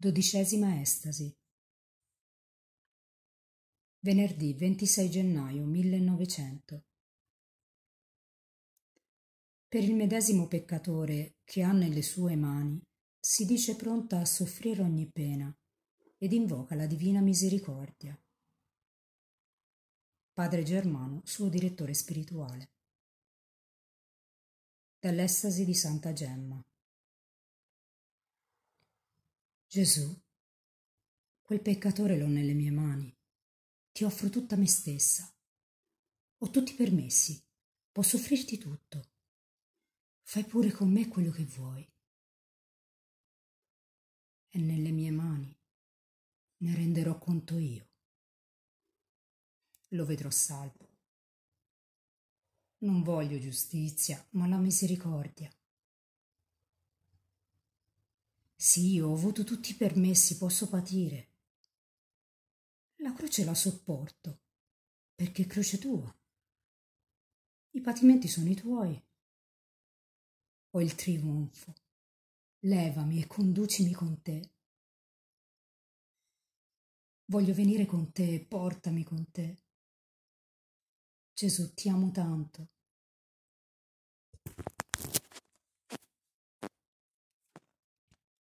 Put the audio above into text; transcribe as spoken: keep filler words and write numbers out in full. Dodicesima estasi. Venerdì ventisei gennaio millenovecento. Per il medesimo peccatore che ha nelle sue mani si dice pronta a soffrire ogni pena ed invoca la divina misericordia. Padre Germano, suo direttore spirituale. Dall'estasi di Santa Gemma. Gesù, quel peccatore l'ho nelle mie mani, ti offro tutta me stessa, ho tutti i permessi, posso offrirti tutto, fai pure con me quello che vuoi. È nelle mie mani, ne renderò conto io, lo vedrò salvo. Non voglio giustizia, ma la misericordia. Sì, io ho avuto tutti i permessi, posso patire. La croce la sopporto, perché è croce tua. I patimenti sono i tuoi. Ho il trionfo. Levami e conducimi con te. Voglio venire con te, portami con te. Gesù, ti amo tanto.